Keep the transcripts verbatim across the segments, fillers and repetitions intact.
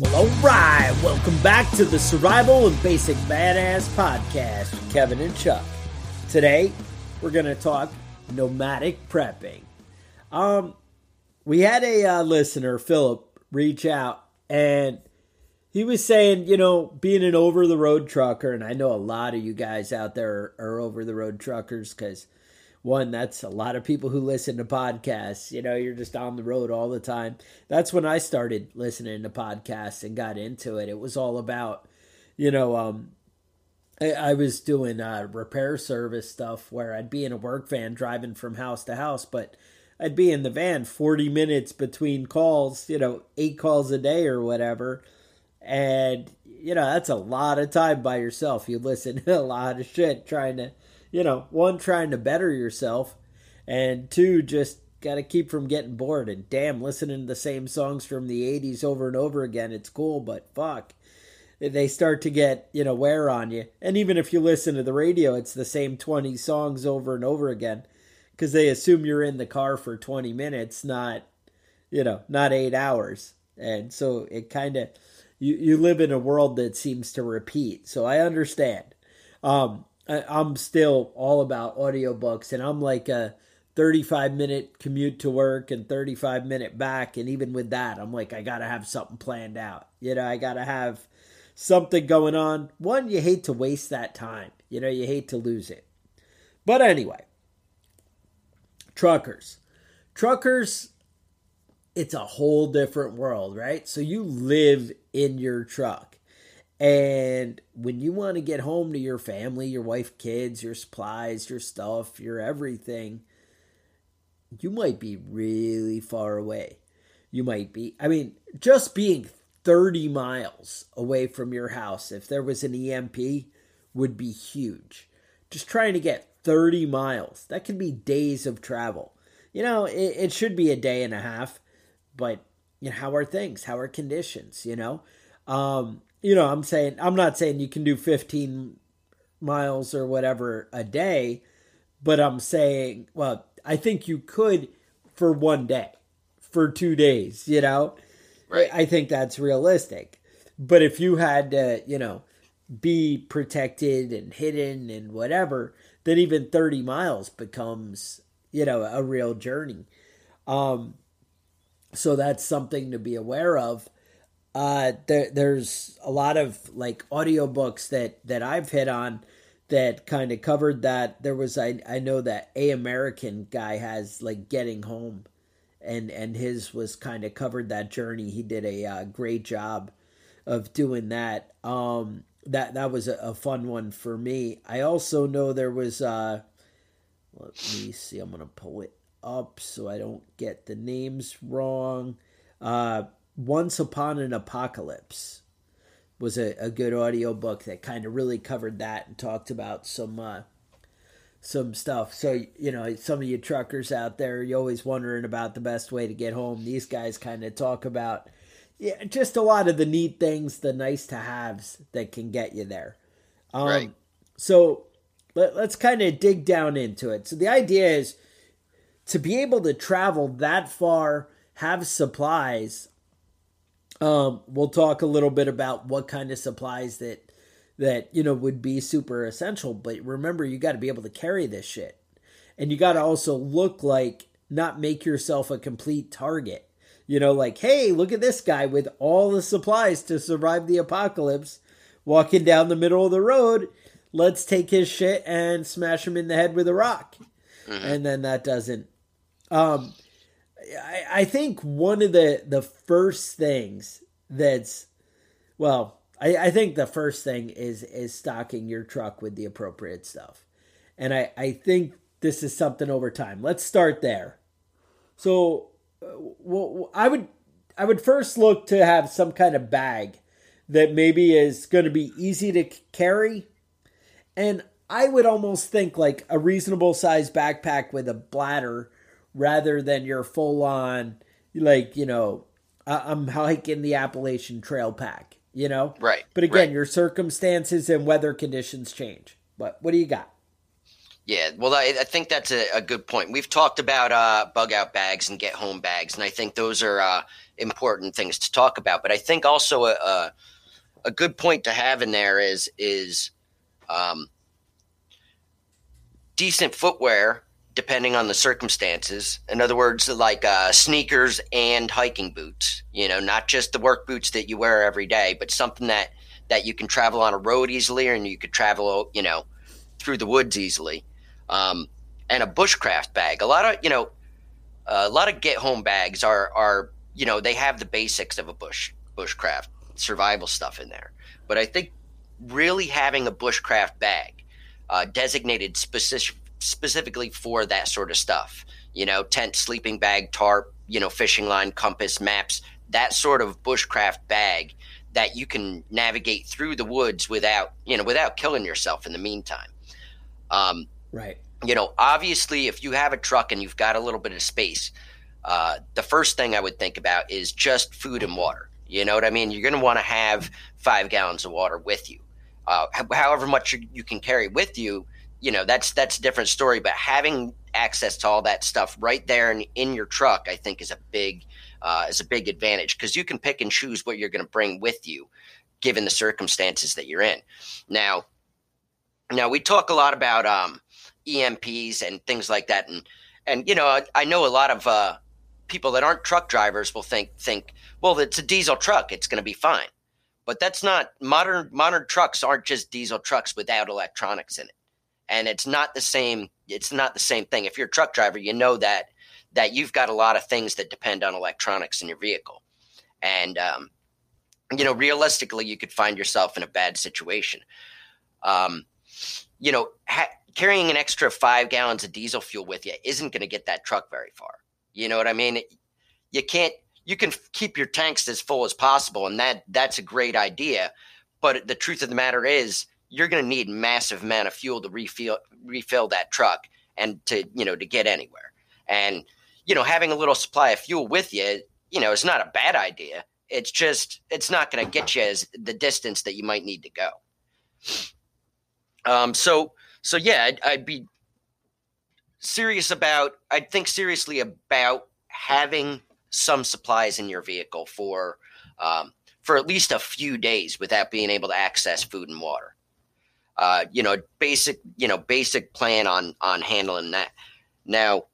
Well, all right, welcome back to the Survival and Basic Badass Podcast with Kevin and Chuck. Today, we're going to talk nomadic prepping. Um, we had a uh, listener, Philip, reach out, and he was saying, you know, being an over-the-road trucker, and I know a lot of you guys out there are, are over-the-road truckers because, one, that's a lot of people who listen to podcasts. You know, you're just on the road all the time. That's when I started listening to podcasts and got into it. It was all about, you know, um, I, I was doing uh, repair service stuff where I'd be in a work van driving from house to house, but I'd be in the van forty minutes between calls, you know, eight calls a day or whatever. And, you know, that's a lot of time by yourself. You listen to a lot of shit trying to, you know, one, trying to better yourself, and two, just got to keep from getting bored. And damn, listening to the same songs from the eighties over and over again, it's cool, but fuck, they start to get, you know, wear on you. And even if you listen to the radio, it's the same twenty songs over and over again because they assume you're in the car for twenty minutes, not, you know, not eight hours. And so it kind of... You you live in a world that seems to repeat, so I understand. Um, I, I'm still all about audiobooks, and I'm like a thirty-five minute commute to work and thirty-five minute back, and even with that, I'm like, I gotta have something planned out. You know, I gotta have something going on. One, you hate to waste that time. You know, you hate to lose it. But anyway, truckers. Truckers... It's a whole different world, right? So you live in your truck. And when you want to get home to your family, your wife, kids, your supplies, your stuff, your everything, you might be really far away. You might be, I mean, just being thirty miles away from your house, if there was an E M P, would be huge. Just trying to get thirty miles. That could be days of travel. You know, it, it should be a day and a half. But you know, how are things? How are conditions? You know, um, you know. I'm saying I'm not saying you can do fifteen miles or whatever a day, but I'm saying, well, I think you could for one day, for two days. You know, right. I think that's realistic. But if you had to, you know, be protected and hidden and whatever, then even thirty miles becomes, you know, a real journey. Um, So that's something to be aware of. Uh, there, there's a lot of like audiobooks that, that I've hit on that kind of covered that. There was, I, I know that A-American guy has like Getting Home, and, and his was kind of covered that journey. He did a uh, great job of doing that. Um, that, that was a, a fun one for me. I also know there was, uh, let me see, I'm going to pull it up so I don't get the names wrong. Uh, Once Upon an Apocalypse. was a, a good audiobook that kind of really covered that and talked about some uh, some stuff. So, you know, some of you truckers out there, you're always wondering about the best way to get home. These guys kind of talk about yeah, just a lot of the neat things, the nice-to-haves that can get you there. Um, right. So let, let's kind of dig down into it. So the idea is to be able to travel that far, have supplies. Um, we'll talk a little bit about what kind of supplies that that, you know, would be super essential. But remember, you got to be able to carry this shit. And you got to also look like, not make yourself a complete target. You know, like, hey, look at this guy with all the supplies to survive the apocalypse, walking down the middle of the road. Let's take his shit and smash him in the head with a rock. Mm-hmm. And then that doesn't. Um, I, I think one of the, the first things that's, well, I, I think the first thing is is stocking your truck with the appropriate stuff. And I, I think this is something over time. Let's start there. So well, I would I would first look to have some kind of bag that maybe is going to be easy to carry. And I would almost think like a reasonable size backpack with a bladder rather than your full on, like, you know, I'm hiking the Appalachian Trail pack, you know? Right. But again, right. Your circumstances and weather conditions change. But what do you got? Yeah, well, I, I think that's a, a good point. We've talked about uh, bug out bags and get home bags, and I think those are uh, important things to talk about. But I think also a, a, a good point to have in there is is um, decent footwear, depending on the circumstances. In other words, like uh, sneakers and hiking boots, you know, not just the work boots that you wear every day, but something that, that you can travel on a road easily, and you could travel, you know, through the woods easily. Um, and a bushcraft bag. A lot of, you know, a lot of get home bags are, are, you know, they have the basics of a bush, bushcraft survival stuff in there. But I think really having a bushcraft bag uh, designated specific, specifically for that sort of stuff, you know, tent, sleeping bag, tarp, you know, fishing line, compass, maps, that sort of bushcraft bag that you can navigate through the woods without, you know, without killing yourself in the meantime. Um, Right. You know, obviously, if you have a truck and you've got a little bit of space, uh, the first thing I would think about is just food and water. You know what I mean? You're going to want to have five gallons of water with you. Uh, however much you can carry with you, you know, that's that's a different story. But having access to all that stuff right there and in your truck, I think, is a big uh, is a big advantage, because you can pick and choose what you're going to bring with you, given the circumstances that you're in. Now. Now, we talk a lot about um, E M Ps and things like that. And, and you know, I, I know a lot of uh, people that aren't truck drivers will think, think well, it's a diesel truck, it's going to be fine. But that's not – modern modern trucks aren't just diesel trucks without electronics in it. And it's not the same – it's not the same thing. If you're a truck driver, you know that that you've got a lot of things that depend on electronics in your vehicle. And, um, you know, realistically, you could find yourself in a bad situation. Um You know, ha- carrying an extra five gallons of diesel fuel with you isn't going to get that truck very far. You know what I mean? You can't. You can f- keep your tanks as full as possible, and that that's a great idea. But the truth of the matter is, you're going to need massive amount of fuel to refill refill that truck, and to you know to get anywhere. And you know, having a little supply of fuel with you, you know, is not a bad idea. It's just it's not going to get you as the distance that you might need to go. Um, so, so yeah, I'd, I'd be serious about, I'd think seriously about having some supplies in your vehicle for, um, for at least a few days without being able to access food and water. Uh, you know, basic, you know, basic plan on, on handling that. Now,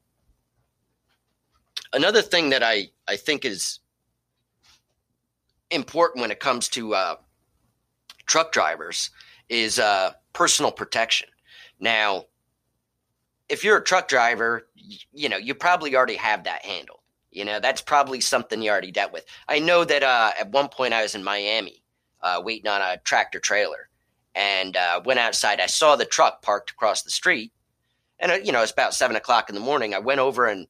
another thing that I, I think is important when it comes to, uh, truck drivers is, uh, personal protection. Now, if you're a truck driver, you, you know, you probably already have that handled. You know, that's probably something you already dealt with. I know that uh, at one point I was in Miami uh, waiting on a tractor trailer, and uh, went outside. I saw the truck parked across the street, and, uh, you know, it's about seven o'clock in the morning. I went over and,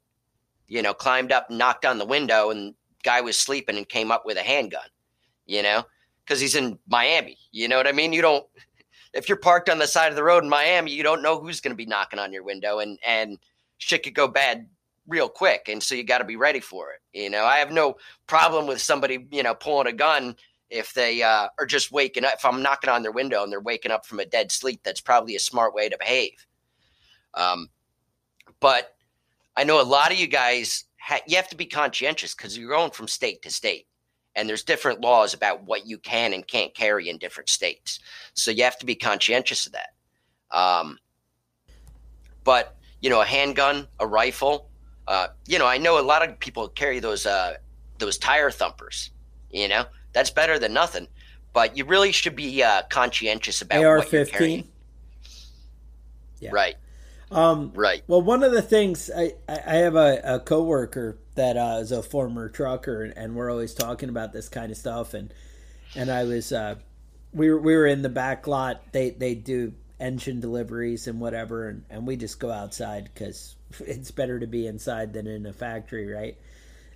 you know, climbed up and knocked on the window, and the guy was sleeping and came up with a handgun, you know, because he's in Miami. You know what I mean? You don't, if you're parked on the side of the road in Miami, you don't know who's going to be knocking on your window, and, and shit could go bad real quick. And so you got to be ready for it. You know, I have no problem with somebody, you know, pulling a gun if they uh, are just waking up. If I'm knocking on their window and they're waking up from a dead sleep, that's probably a smart way to behave. Um, but I know a lot of you guys, ha- you have to be conscientious because you're going from state to state. And there's different laws about what you can and can't carry in different states. So you have to be conscientious of that. Um, but, you know, a handgun, a rifle, uh, you know, I know a lot of people carry those uh, those tire thumpers, you know. That's better than nothing. But you really should be uh, conscientious about A R fifteen. What you're carrying. Yeah. Right. Um, right. Well, one of the things, I, I have a, a coworker that uh, is a former trucker, and, and we're always talking about this kind of stuff. And and I was, uh, we were we were in the back lot. They they do engine deliveries and whatever, and, and we just go outside because it's better to be inside than in a factory, right?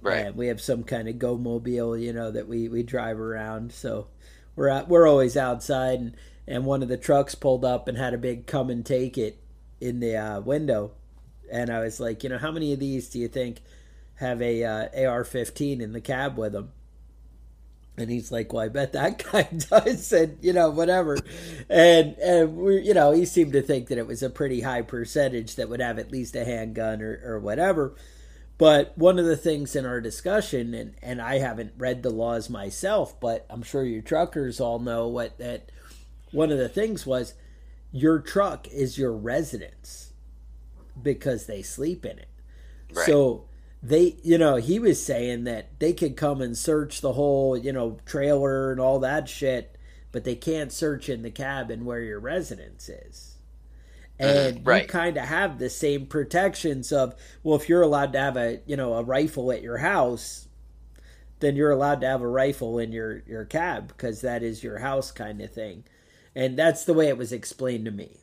Right. And we have some kind of go mobile, you know, that we, we drive around. So we're out, we're always outside, and, and one of the trucks pulled up and had a big come and take it in the uh, window. And I was like, you know, how many of these do you think have a uh, A R fifteen in the cab with them? And he's like, well, I bet that guy does. And, you know, whatever. And, and we, you know, he seemed to think that it was a pretty high percentage that would have at least a handgun or, or whatever. But one of the things in our discussion, and, and I haven't read the laws myself, but I'm sure your truckers all know what that one of the things was. Your truck is your residence because they sleep in it. Right. So they, you know, he was saying that they could come and search the whole, you know, trailer and all that shit, but they can't search in the cabin where your residence is. And right. You kind of have the same protections of, well, if you're allowed to have a, you know, a rifle at your house, then you're allowed to have a rifle in your, your cab because that is your house kind of thing. And that's the way it was explained to me.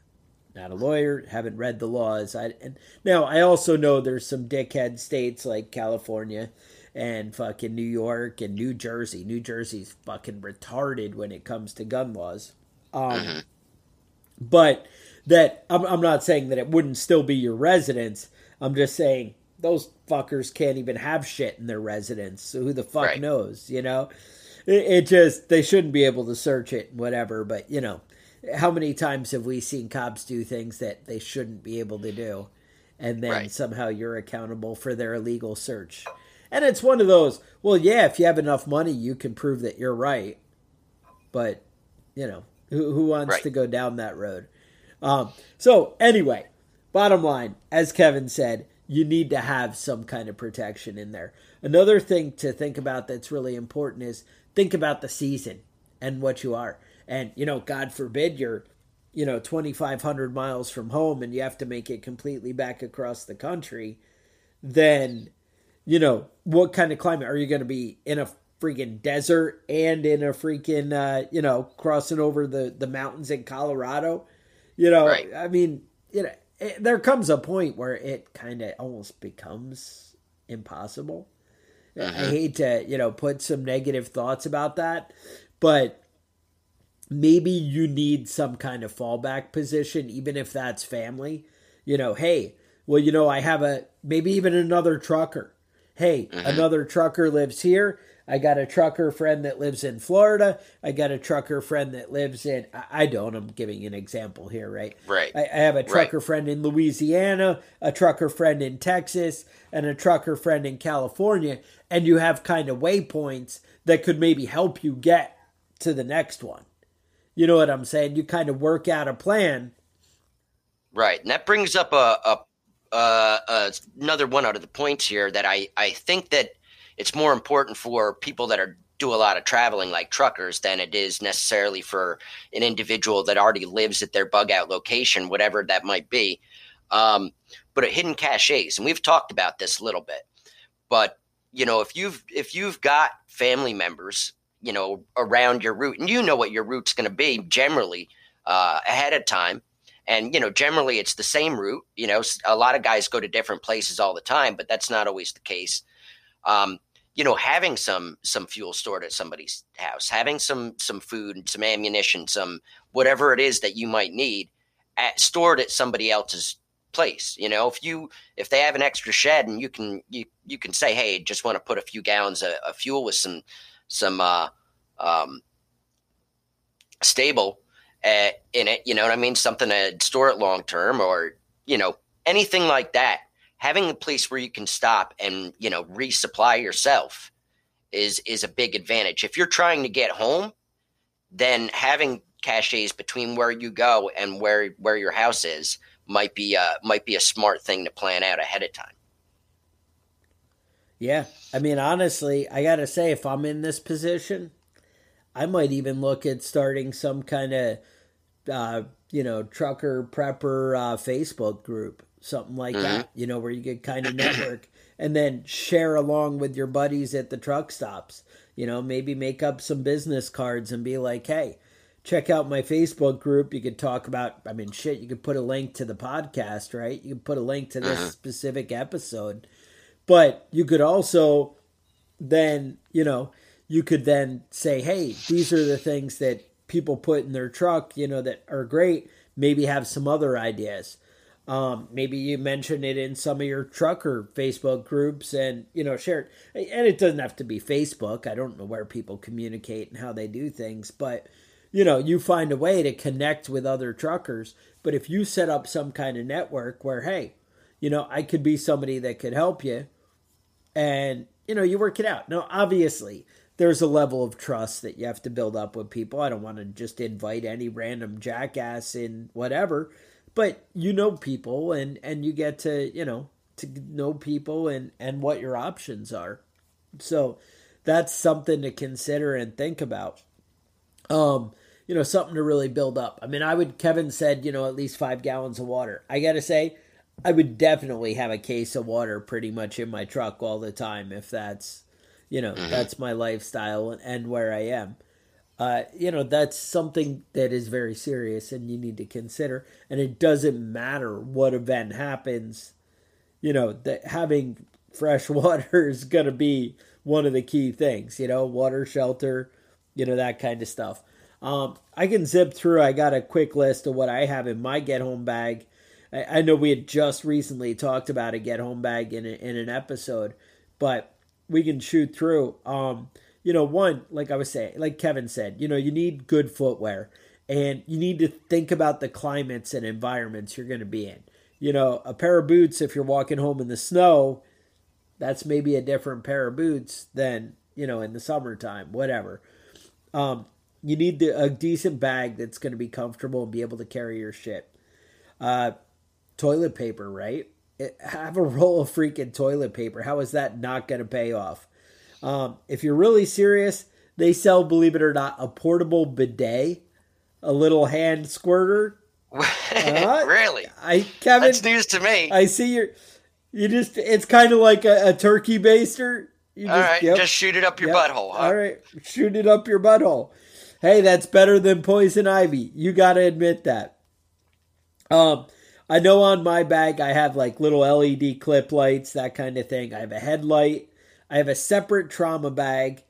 Not a lawyer, haven't read the laws. I, and now, I also know there's some dickhead states like California and fucking New York and New Jersey. New Jersey's fucking retarded when it comes to gun laws. Um, but that I'm, I'm not saying that it wouldn't still be your residence. I'm just saying those fuckers can't even have shit in their residence. So who the fuck right. knows, you know? It just, they shouldn't be able to search it, whatever. But, you know, how many times have we seen cops do things that they shouldn't be able to do? And then right. somehow you're accountable for their illegal search. And it's one of those, well, yeah, if you have enough money, you can prove that you're right. But, you know, who, who wants right. to go down that road? Um, so anyway, bottom line, as Kevin said, you need to have some kind of protection in there. Another thing to think about that's really important is, think about the season and what you are. And, you know, God forbid you're, you know, twenty-five hundred miles from home and you have to make it completely back across the country. Then, you know, what kind of climate are you going to be in? A freaking desert and in a freaking, uh, you know, crossing over the, the mountains in Colorado? You know, right. I mean, you know, it, there comes a point where it kind of almost becomes impossible. I hate to, you know, put some negative thoughts about that, but maybe you need some kind of fallback position, even if that's family. You know, hey, well, you know, I have a, maybe even another trucker. Hey, another trucker lives here. I got a trucker friend that lives in Florida. I got a trucker friend that lives in, I don't, I'm giving you an example here, right? Right. I, I have a trucker right. friend in Louisiana, a trucker friend in Texas, and a trucker friend in California. And you have kind of waypoints that could maybe help you get to the next one. You know what I'm saying? You kind of work out a plan. Right. And that brings up a, a, a, a another one out of the points here that I, I think that it's more important for people that are do a lot of traveling like truckers than it is necessarily for an individual that already lives at their bug out location, whatever that might be. Um, but at hidden caches, and we've talked about this a little bit, but you know, if you've, if you've got family members, you know, around your route, and you know what your route's going to be generally uh, ahead of time. And, you know, generally it's the same route, you know, a lot of guys go to different places all the time, but that's not always the case. Um, you know, having some some fuel stored at somebody's house, having some some food, some ammunition, some whatever it is that you might need at, stored at somebody else's place. You know, if you if they have an extra shed and you can you you can say, hey, just want to put a few gallons of, of fuel with some some uh, um, stable uh, in it. You know what I mean? Something to store it long term, or you know, anything like that. Having a place where you can stop and, you know, resupply yourself is is a big advantage. If you're trying to get home, then having caches between where you go and where where your house is might be uh might be a smart thing to plan out ahead of time. Yeah. I mean, honestly, I got to say, if I'm in this position, I might even look at starting some kind of, uh, you know, trucker prepper uh, Facebook group. Something like mm-hmm. that, you know, where you could kind of network and then share along with your buddies at the truck stops, you know, maybe make up some business cards and be like, hey, check out my Facebook group. You could talk about, I mean, shit, you could put a link to the podcast, right? You could put a link to this mm-hmm. specific episode, but you could also then, you know, you could then say, hey, these are the things that people put in their truck, you know, that are great. Maybe have some other ideas. Um, maybe you mention it in some of your trucker Facebook groups and, you know, share it. And it doesn't have to be Facebook. I don't know where people communicate and how they do things, but, you know, you find a way to connect with other truckers. But if you set up some kind of network where, hey, you know, I could be somebody that could help you and, you know, you work it out. Now, obviously, there's a level of trust that you have to build up with people. I don't want to just invite any random jackass in whatever. But you know people and, and you get to, you know, to know people and, and what your options are. So that's something to consider and think about. Um, you know, something to really build up. I mean, I would, Kevin said, you know, at least five gallons of water. I got to say, I would definitely have a case of water pretty much in my truck all the time if that's, you know, mm-hmm. that's my lifestyle and, and where I am. Uh, you know, that's something that is very serious and you need to consider. And it doesn't matter what event happens, you know, that having fresh water is going to be one of the key things, you know, water, shelter, you know, that kind of stuff. Um, I can zip through. I got a quick list of what I have in my get home bag. I, I know we had just recently talked about a get home bag in, a, in an episode, but we can shoot through. Um, You know, one, like I was saying, like Kevin said, you know, you need good footwear and you need to think about the climates and environments you're going to be in. You know, a pair of boots, if you're walking home in the snow, that's maybe a different pair of boots than, you know, in the summertime, whatever. Um, you need the, a decent bag that's going to be comfortable and be able to carry your shit. Uh, toilet paper, right? It, have a roll of freaking toilet paper. How is that not going to pay off? Um, if you're really serious, they sell, believe it or not, a portable bidet, a little hand squirter. Uh, really? I, Kevin, that's news to me. I see your, you just, it's kind of like a, a turkey baster. You All just, right, yep, just shoot it up your yep, butthole. Huh? All right, shoot it up your butthole. Hey, that's better than poison ivy. You got to admit that. Um, I know on my bag, I have like little L E D clip lights, that kind of thing. I have a headlight. I have a separate trauma bag.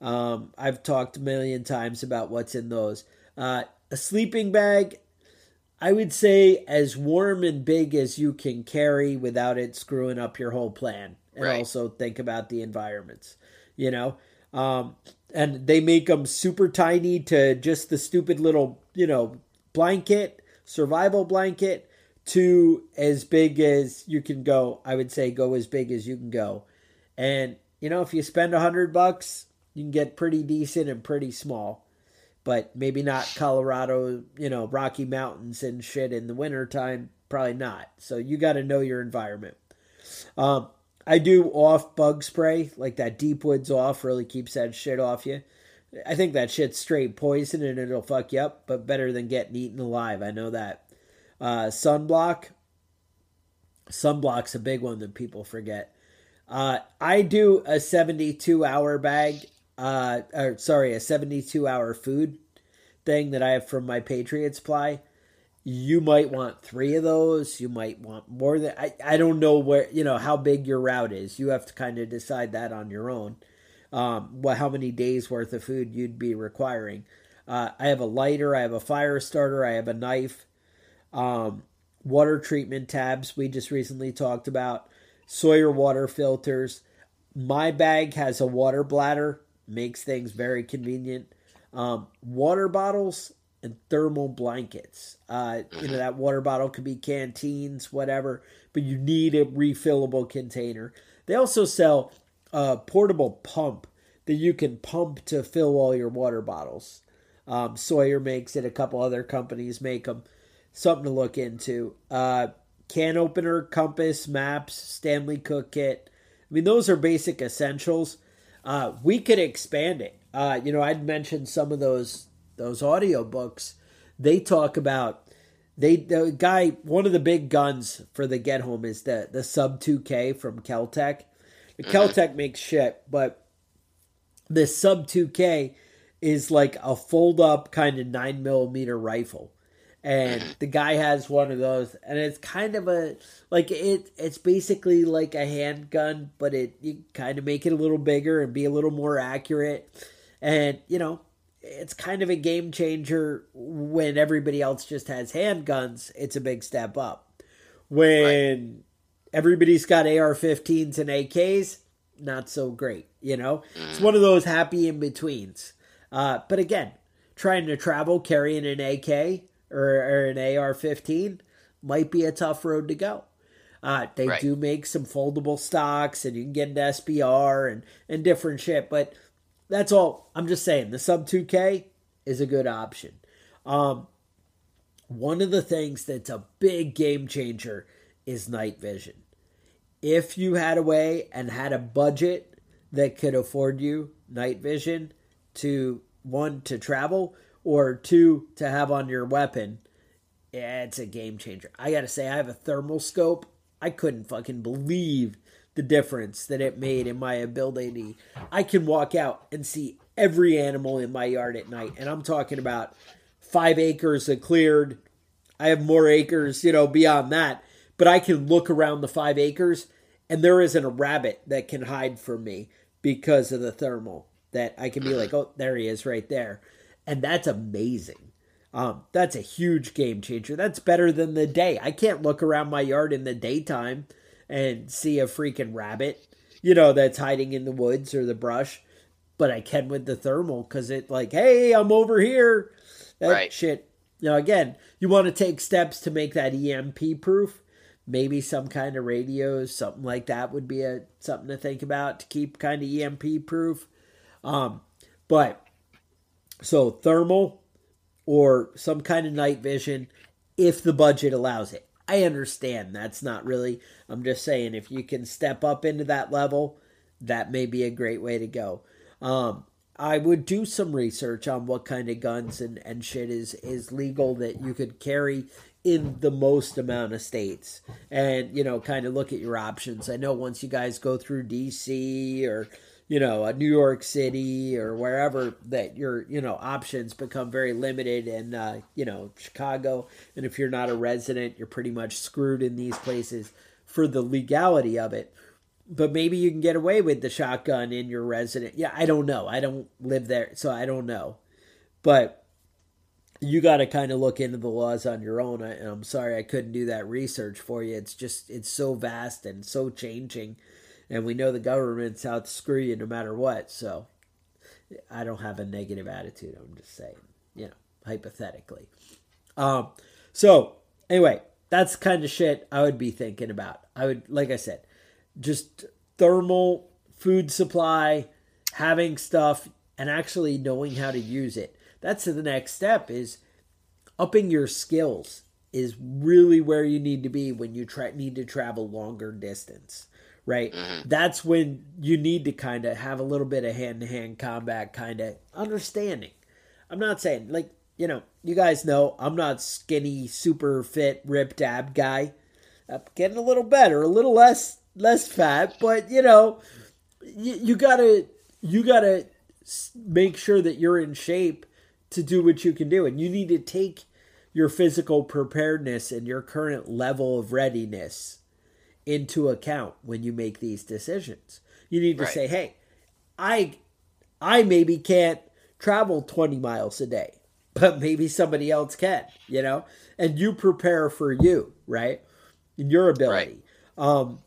Um, I've talked a million times about what's in those. Uh, a sleeping bag, I would say as warm and big as you can carry without it screwing up your whole plan. And right. Also think about the environments, you know. Um, and they make them super tiny to just the stupid little, you know, blanket, survival blanket, to as big as you can go. I would say go as big as you can go. And, you know, if you spend a hundred bucks, you can get pretty decent and pretty small, but maybe not Colorado, you know, Rocky Mountains and shit in the wintertime. Probably not. So you got to know your environment. Um, I do off bug spray, like that Deep Woods off really keeps that shit off you. I think that shit's straight poison and it'll fuck you up, but better than getting eaten alive. I know that. Uh, sunblock. Sunblock's a big one that people forget. Uh, I do a seventy-two hour bag, uh, or sorry, a seventy-two hour food thing that I have from my Patriot Supply. You might want three of those. You might want more than, I, I don't know where, you know, how big your route is. You have to kind of decide that on your own. um, what how many days worth of food you'd be requiring. Uh, I have a lighter, I have a fire starter, I have a knife, um, water treatment tabs we just recently talked about, Sawyer water filters. My bag has a water bladder, makes things very convenient. Um, water bottles and thermal blankets. Uh, you know, that water bottle could be canteens, whatever, but you need a refillable container. They also sell a portable pump that you can pump to fill all your water bottles. Um, Sawyer makes it. A couple other companies make them. Something to look into. Uh, can opener, compass, maps, Stanley Cook kit. I mean, those are basic essentials. Uh, we could expand it. Uh, you know, I'd mentioned some of those those audiobooks. They talk about they the guy. One of the big guns for the get home is the the Sub two K from Kel-Tec. The Kel-Tec makes shit, but the Sub two K is like a fold up kind of nine millimeter rifle, and the guy has one of those, and it's kind of a like it. It's basically like a handgun, but it you kind of make it a little bigger and be a little more accurate, and you know. It's kind of a game changer. When everybody else just has handguns, it's a big step up. When right. everybody's got A R fifteens and A Ks, not so great, you know? It's one of those happy in-betweens. Uh, but again, trying to travel carrying an A K or, or an A R fifteen might be a tough road to go. Uh, they right. do make some foldable stocks, and you can get an S B R and, and different shit, but... That's all. I'm just saying the Sub two K is a good option. Um, one of the things that's a big game changer is night vision. If you had a way and had a budget that could afford you night vision to, one, to travel, or two, to have on your weapon, it's a game changer. I got to say, I have a thermal scope. I couldn't fucking believe the difference that it made in my ability. I can walk out and see every animal in my yard at night, and I'm talking about five acres of cleared. I have more acres, you know, beyond that, but I can look around the five acres, and there isn't a rabbit that can hide from me because of the thermal. That I can be like, oh, there he is right there, and that's amazing. Um, that's a huge game changer. That's better than the day. I can't look around my yard in the daytime and see a freaking rabbit, you know, that's hiding in the woods or the brush. But I can with the thermal because it like, hey, I'm over here. That right. shit. Now, again, you want to take steps to make that E M P proof. Maybe some kind of radios, something like that would be a something to think about to keep kind of E M P proof. Um, but so thermal or some kind of night vision if the budget allows it. I understand that's not really, I'm just saying if you can step up into that level, that may be a great way to go. Um, I would do some research on what kind of guns and, and shit is, is legal that you could carry in the most amount of states and, you know, kind of look at your options. I know once you guys go through D C or, you know, New York City or wherever that your, you know, options become very limited and, uh, you know, Chicago. And if you're not a resident, you're pretty much screwed in these places for the legality of it. But maybe you can get away with the shotgun in your resident. Yeah, I don't know. I don't live there, so I don't know. But you got to kind of look into the laws on your own. I, and I'm sorry I couldn't do that research for you. It's just, it's so vast and so changing. And we know the government's out to screw you no matter what. So I don't have a negative attitude. I'm just saying, you know, hypothetically. Um, so anyway, that's the kind of shit I would be thinking about. I would, like I said, just thermal, food supply, having stuff, and actually knowing how to use it. That's the next step is upping your skills is really where you need to be when you tra- need to travel longer distance. Right. That's when you need to kind of have a little bit of hand to hand combat kind of understanding. I'm not saying like, you know, you guys know I'm not skinny, super fit, ripped ab guy. I'm getting a little better, a little less, less fat, but you know, you, you gotta, you gotta make sure that you're in shape to do what you can do. And you need to take your physical preparedness and your current level of readiness into account when you make these decisions. You need to right. say, hey, I I maybe can't travel twenty miles a day, but maybe somebody else can, you know, and you prepare for you, right? And your ability, right. um,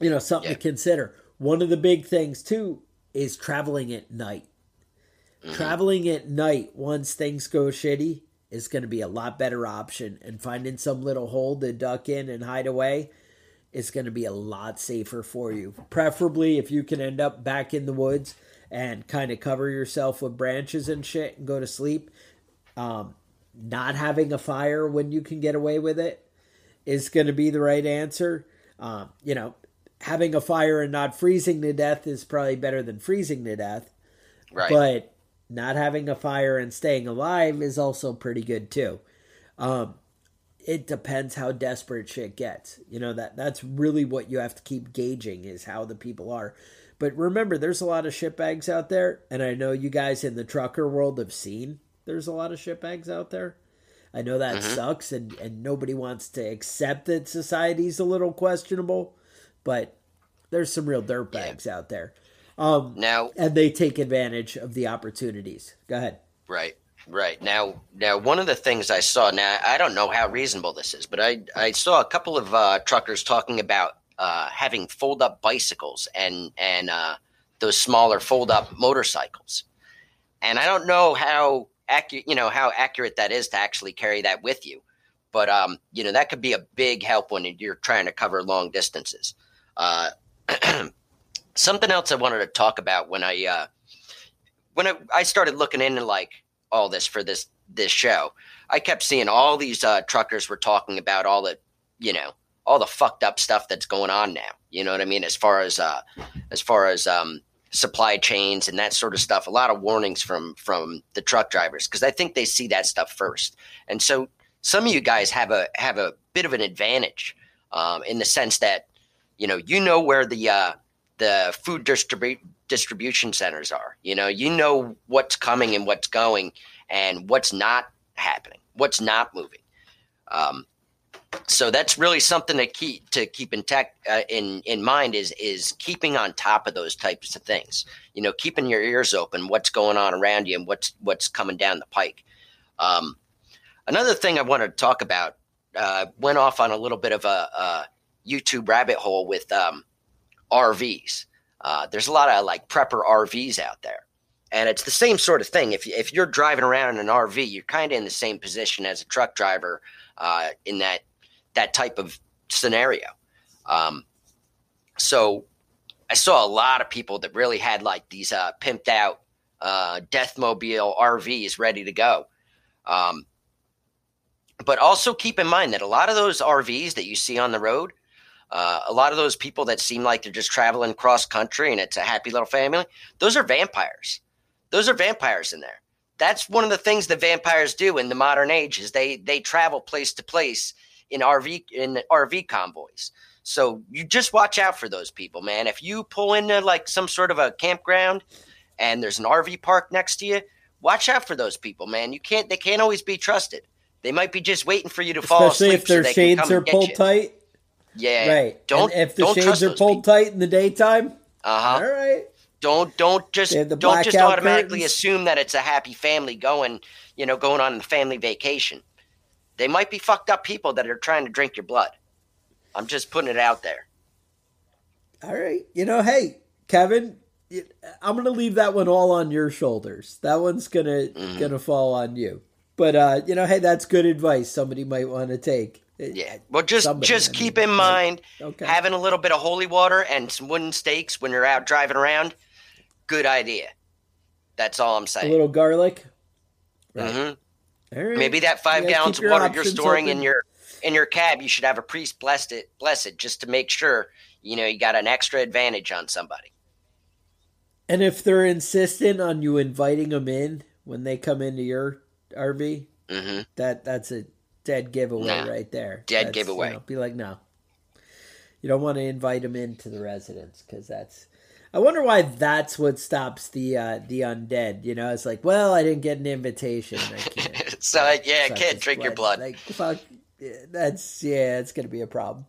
you know, something yeah. to consider. One of the big things too is traveling at night. Mm-hmm. Traveling at night, once things go shitty, is going to be a lot better option, and finding some little hole to duck in and hide away is going to be a lot safer for you. Preferably if you can end up back in the woods and kind of cover yourself with branches and shit and go to sleep. Um, not having a fire when you can get away with it is going to be the right answer. Um, you know, having a fire and not freezing to death is probably better than freezing to death. Right. But not having a fire and staying alive is also pretty good too. Um, it depends how desperate shit gets. You know, that that's really what you have to keep gauging, is how the people are. But remember, there's a lot of shitbags out there, and I know you guys in the trucker world have seen there's a lot of shitbags out there. I know that uh-huh. sucks, and, and nobody wants to accept that society's a little questionable, but there's some real dirtbags yeah. out there. Um, now, and they take advantage of the opportunities. Go ahead. Right, right. Now, now, one of the things I saw, now I don't know how reasonable this is, but I, I saw a couple of uh, truckers talking about uh, having fold-up bicycles and, and uh, those smaller fold-up motorcycles. And I don't know how accurate, you know, how accurate that is to actually carry that with you. But, um, you know, that could be a big help when you're trying to cover long distances. Uh, something else I wanted to talk about when I uh, when I, I started looking into like all this for this this show, I kept seeing all these uh, truckers were talking about all the, you know, all the fucked up stuff that's going on now. You know what I mean? As far as uh, as far as um, supply chains and that sort of stuff, a lot of warnings from from the truck drivers, because I think they see that stuff first. And so some of you guys have a have a bit of an advantage um, in the sense that, you know, you know where the uh, the food distribu- distribution centers are. You know, you know what's coming and what's going and what's not happening, what's not moving. Um, so that's really something to keep to keep in tech uh, in in mind is is keeping on top of those types of things. You know, keeping your ears open, what's going on around you and what's what's coming down the pike. Um, another thing I wanted to talk about uh, went off on a little bit of a. a YouTube rabbit hole with um, R Vs. Uh, there's a lot of like prepper R Vs out there, and it's the same sort of thing. If if you're driving around in an R V, you're kind of in the same position as a truck driver uh, in that that type of scenario. Um, so I saw a lot of people that really had like these uh, pimped out uh, Deathmobile R Vs ready to go. Um, but also keep in mind that a lot of those R Vs that you see on the road, Uh, a lot of those people that seem like they're just traveling cross country and it's a happy little family, those are vampires. Those are vampires in there. That's one of the things that vampires do in the modern age is they they travel place to place in R V in R V convoys. So you just watch out for those people, man. If you pull into like some sort of a campground and there's an R V park next to you, watch out for those people, man. You can't they can't always be trusted. They might be just waiting for you to fall asleep. Especially if their so they shades can come are and get pulled you. Tight. Yeah, right. Don't and if the don't shades are pulled people. Tight in the daytime. Uh huh. All right. Don't don't just don't just automatically curtains. Assume that it's a happy family going, you know, going on a family vacation. They might be fucked up people that are trying to drink your blood. I'm just putting it out there. All right. You know, hey, Kevin, I'm going to leave that one all on your shoulders. That one's going to mm-hmm. going to fall on you. But uh, you know, hey, that's good advice somebody might want to take. Yeah, well, just Somebody, just I mean, keep in mind okay. having a little bit of holy water and some wooden stakes when you're out driving around. Good idea. That's all I'm saying. A little garlic. Right. Mm-hmm. All right. Maybe that five yeah, gallons of water you're storing open. in your in your cab, you should have a priest bless it, bless it, just to make sure you know you got an extra advantage on somebody. And if they're insistent on you inviting them in when they come into your R V, mm-hmm. that that's a dead giveaway nah, right there. Dead that's, giveaway. You know, be like, no. You don't want to invite them into the residence because that's... I wonder why that's what stops the uh, the undead. You know, it's like, well, I didn't get an invitation. I can't. so, I, yeah, so I can't drink blood. Your blood. Like, fuck. That's, yeah, it's going to be a problem.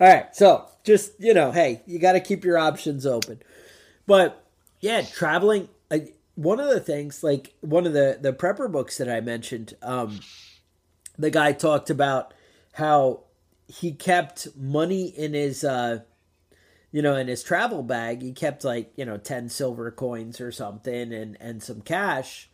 All right. So, just, you know, hey, you got to keep your options open. But Yeah, traveling. I, one of the things, like one of the, the prepper books that I mentioned, um, the guy talked about how he kept money in his, uh, you know, in his travel bag. He kept like, you know, ten silver coins or something, and, and some cash,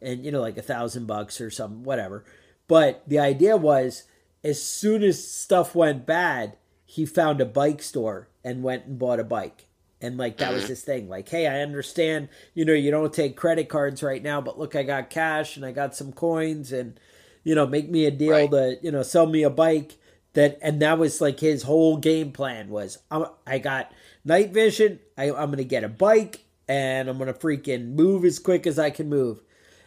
and, you know, like a thousand bucks or some whatever. But the idea was, as soon as stuff went bad, he found a bike store and went and bought a bike. And like, that was his thing. Like, hey, I understand, you know, you don't take credit cards right now, but look, I got cash and I got some coins, and, you know, make me a deal right. to, you know, sell me a bike. That, and that was like his whole game plan was, I'm, I got night vision. I, I'm going to get a bike, and I'm going to freaking move as quick as I can move.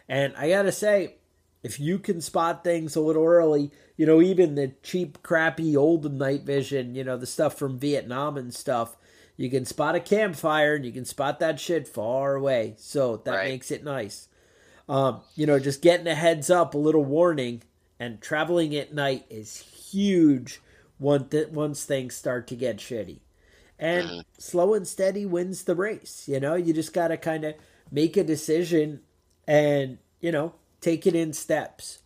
And I got to say, if you can spot things a little early, you know, even the cheap, crappy, old night vision, you know, the stuff from Vietnam and stuff, you can spot a campfire, and you can spot that shit far away. So that right. makes it nice. Um, you know, just getting a heads up, a little warning, and traveling at night is huge once, th- once things start to get shitty. And mm-hmm. slow and steady wins the race. You know, you just got to kind of make a decision and, you know, take it in steps.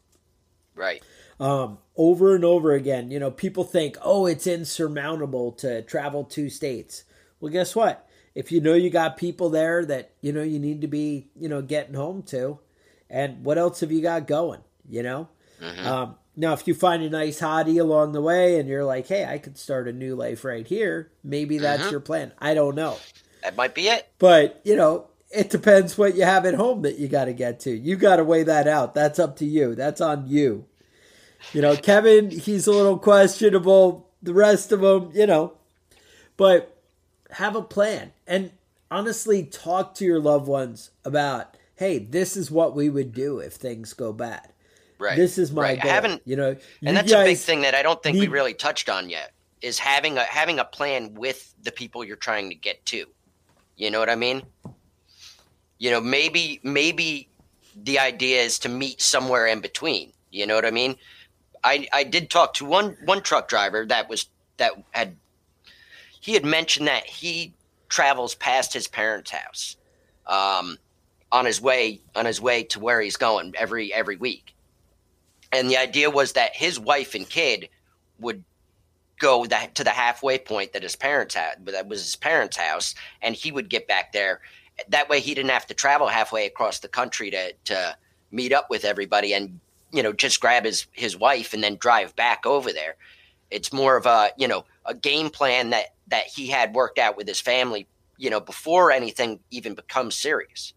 Right. Um, over and over again, you know, people think, oh, it's insurmountable to travel two states. Well, guess what? If you know you got people there that, you know, you need to be, you know, getting home to, and what else have you got going, you know? Mm-hmm. Um, now, if you find a nice hottie along the way and you're like, hey, I could start a new life right here. Maybe that's mm-hmm. your plan. I don't know. That might be it. But, you know, it depends what you have at home that you got to get to. You got to weigh that out. That's up to you. That's on you. You know, Kevin, he's a little questionable. The rest of them, you know. But have a plan. And honestly, talk to your loved ones about, hey, this is what we would do if things go bad. Right. This is my right. goal. I haven't, you know, and that's a big thing that I don't think need, we really touched on yet, is having a, having a plan with the people you're trying to get to. You know what I mean? You know, maybe maybe the idea is to meet somewhere in between. You know what I mean? I, I did talk to one one truck driver that was that had he had mentioned that he travels past his parents' house um, on his way on his way to where he's going every every week. And the idea was that his wife and kid would go that, to the halfway point that his parents had that was his parents' house, and he would get back there. That way he didn't have to travel halfway across the country to, to meet up with everybody and, you know, just grab his, his wife and then drive back over there. It's more of a, you know, a game plan that, that he had worked out with his family, you know, before anything even becomes serious.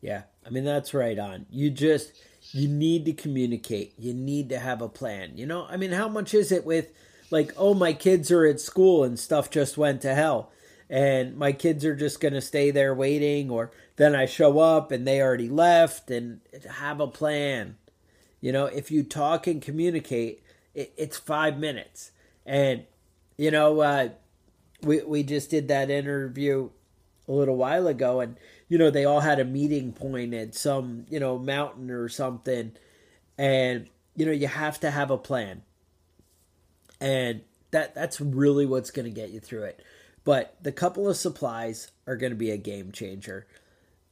Yeah. I mean, that's right on. You just, you need to communicate. You need to have a plan. You know, I mean, how much is it with, like, oh, my kids are at school and stuff just went to hell, and my kids are just going to stay there waiting, or then I show up and they already left, and have a plan. You know, if you talk and communicate, it, it's five minutes. And, you know, uh, we, we just did that interview a little while ago, and, you know, they all had a meeting point at some, you know, mountain or something. And, you know, you have to have a plan. And that that's really what's going to get you through it. But the couple of supplies are going to be a game changer.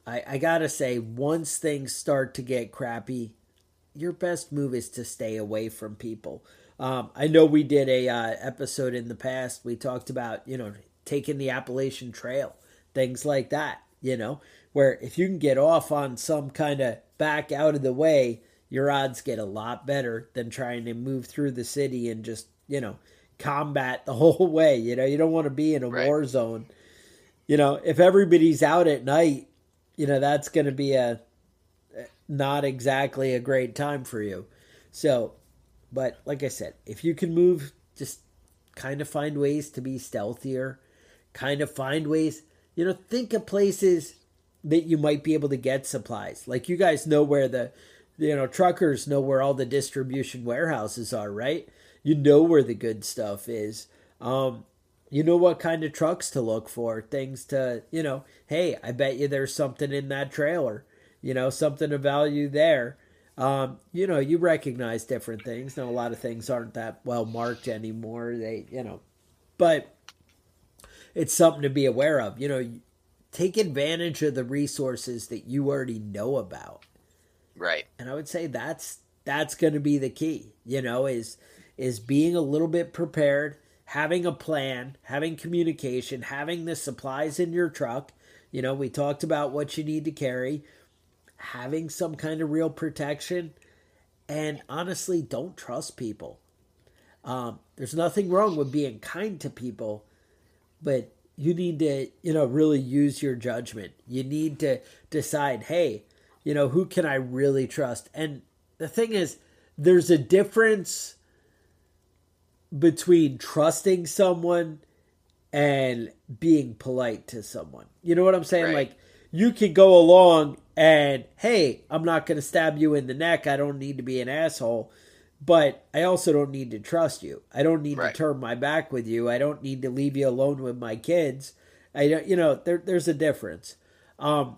I, I got to say, once things start to get crappy, your best move is to stay away from people. Um, I know we did a uh, episode in the past. We talked about, you know, taking the Appalachian Trail, things like that, you know, where if you can get off on some kind of back out of the way, your odds get a lot better than trying to move through the city and just, you know, combat the whole way. You know, you don't want to be in a right. war zone. You know, if everybody's out at night, you know, that's going to be a not exactly a great time for you. So, but like I said, if you can move, just kind of find ways to be stealthier, kind of find ways, you know, think of places that you might be able to get supplies. Like, you guys know where the, you know, truckers know where all the distribution warehouses are, right? You know where the good stuff is. Um, you know what kind of trucks to look for, things to, you know, hey, I bet you there's something in that trailer, you know, something of value there. Um, you know, you recognize different things. Now, a lot of things aren't that well marked anymore. They, you know, but it's something to be aware of. You know, take advantage of the resources that you already know about. Right. And I would say that's that's going to be the key, you know, is is being a little bit prepared, having a plan, having communication, having the supplies in your truck. You know, we talked about what you need to carry, having some kind of real protection, and honestly, don't trust people. Um, there's nothing wrong with being kind to people, but you need to, you know, really use your judgment. You need to decide, hey, you know, who can I really trust? And the thing is, there's a difference between trusting someone and being polite to someone. You know what I'm saying? Right. Like, you can go along and, hey, I'm not going to stab you in the neck. I don't need to be an asshole, but I also don't need to trust you. I don't need right. to turn my back with you. I don't need to leave you alone with my kids. I don't, you know, there, there's a difference. Um,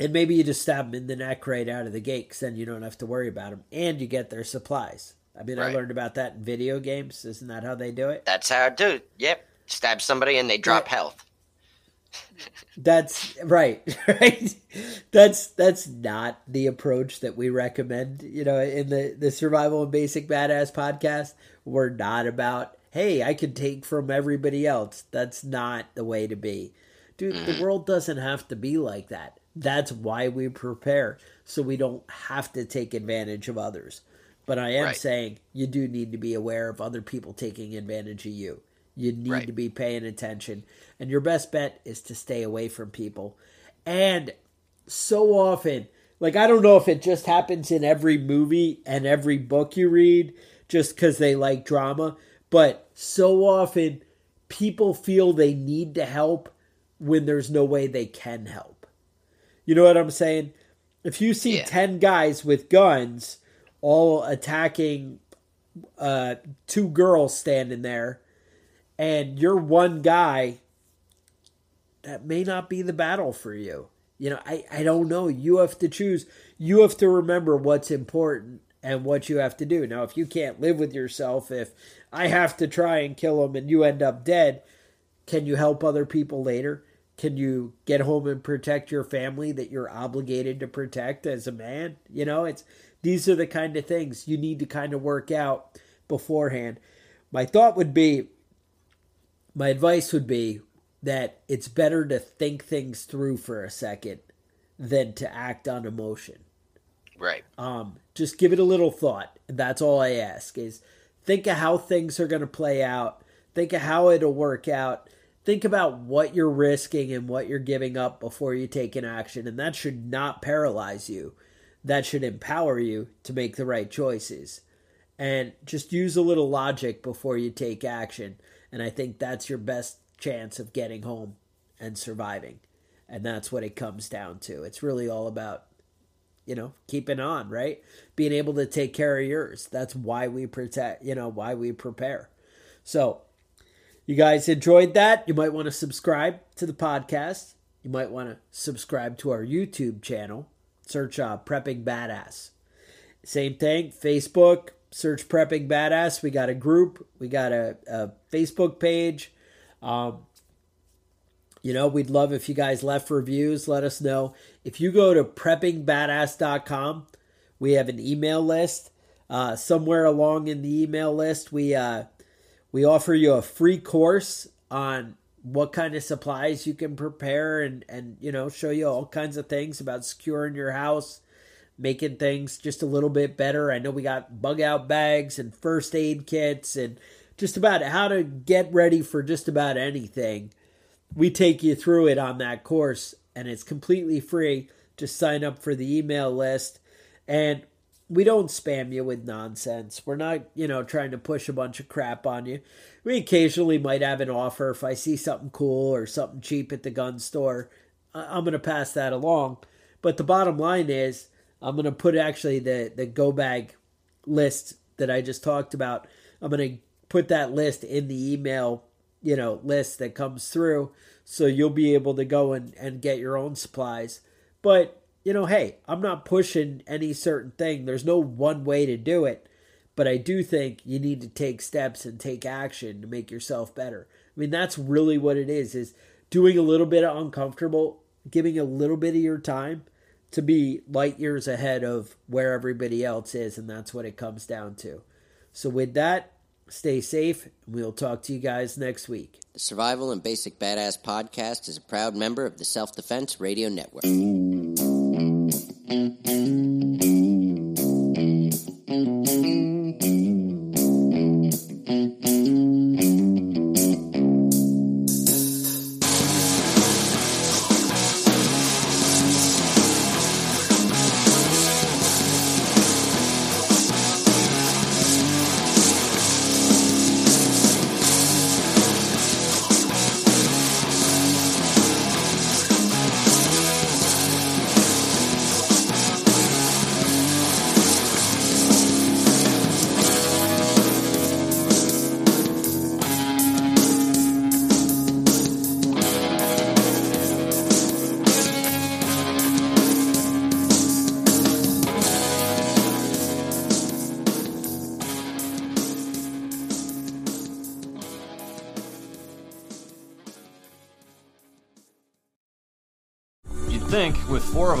And maybe you just stab them in the neck right out of the gate, because then you don't have to worry about them, and you get their supplies. I mean, right. I learned about that in video games. Isn't that how they do it? That's how I do. Yep, stab somebody and they drop right. health. That's right, right. That's that's not the approach that we recommend. You know, in the the Survival and Basic Badass podcast, we're not about, hey, I can take from everybody else. That's not the way to be, dude. Mm. The world doesn't have to be like that. That's why we prepare, so we don't have to take advantage of others. But I am right. saying you do need to be aware of other people taking advantage of you. You need right. to be paying attention. And your best bet is to stay away from people. And so often, like, I don't know if it just happens in every movie and every book you read just because they like drama, but so often people feel they need to help when there's no way they can help. You know what I'm saying? If you see yeah. ten guys with guns all attacking uh, two girls standing there, and you're one guy, that may not be the battle for you. You know, I, I don't know. You have to choose. You have to remember what's important and what you have to do. Now, if you can't live with yourself, if I have to try and kill them and you end up dead, can you help other people later? Can you get home and protect your family that you're obligated to protect as a man? You know, it's these are the kind of things you need to kind of work out beforehand. My thought would be, my advice would be that it's better to think things through for a second than to act on emotion. Right. Um, just give it a little thought. That's all I ask is think of how things are going to play out. Think of how it'll work out. Think about what you're risking and what you're giving up before you take an action, and that should not paralyze you. That should empower you to make the right choices. And just use a little logic before you take action, and I think that's your best chance of getting home and surviving. And that's what it comes down to. It's really all about, you know, keeping on, right? Being able to take care of yours. That's why we protect, you know, why we prepare. So, you guys enjoyed that? You might want to subscribe to the podcast. You might want to subscribe to our YouTube channel. Search uh, Prepping Badass. Same thing, Facebook, search Prepping Badass. We got a group. We got a, a Facebook page. Um, you know, we'd love if you guys left reviews. Let us know. If you go to prepping badass dot com, we have an email list. Uh, somewhere along in the email list, we... Uh, We offer you a free course on what kind of supplies you can prepare and, and, you know, show you all kinds of things about securing your house, making things just a little bit better. I know we got bug out bags and first aid kits and just about how to get ready for just about anything. We take you through it on that course, and it's completely free. Just sign up for the email list, and we don't spam you with nonsense. We're not, you know, trying to push a bunch of crap on you. We occasionally might have an offer. If I see something cool or something cheap at the gun store, I'm going to pass that along. But the bottom line is I'm going to put actually the, the go bag list that I just talked about. I'm going to put that list in the email, you know, list that comes through. So you'll be able to go and, and get your own supplies. But you know, hey, I'm not pushing any certain thing. There's no one way to do it. But I do think you need to take steps and take action to make yourself better. I mean, that's really what it is, is doing a little bit of uncomfortable, giving a little bit of your time to be light years ahead of where everybody else is, and that's what it comes down to. So with that, stay safe, and we'll talk to you guys next week. The Survival and Basic Badass Podcast is a proud member of the Self-Defense Radio Network. Four of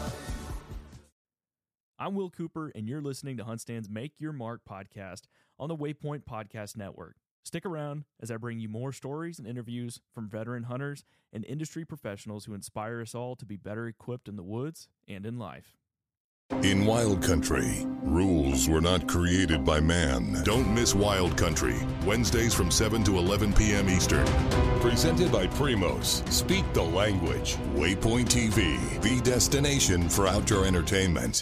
I'm Will Cooper, and you're listening to Hunt Stand's Make Your Mark podcast on the Waypoint Podcast Network. Stick around as I bring you more stories and interviews from veteran hunters and industry professionals who inspire us all to be better equipped in the woods and in life. In Wild Country, rules were not created by man. Don't miss Wild Country, Wednesdays from seven to eleven p.m. Eastern. Presented by Primos. Speak the language. Waypoint T V, the destination for outdoor entertainment.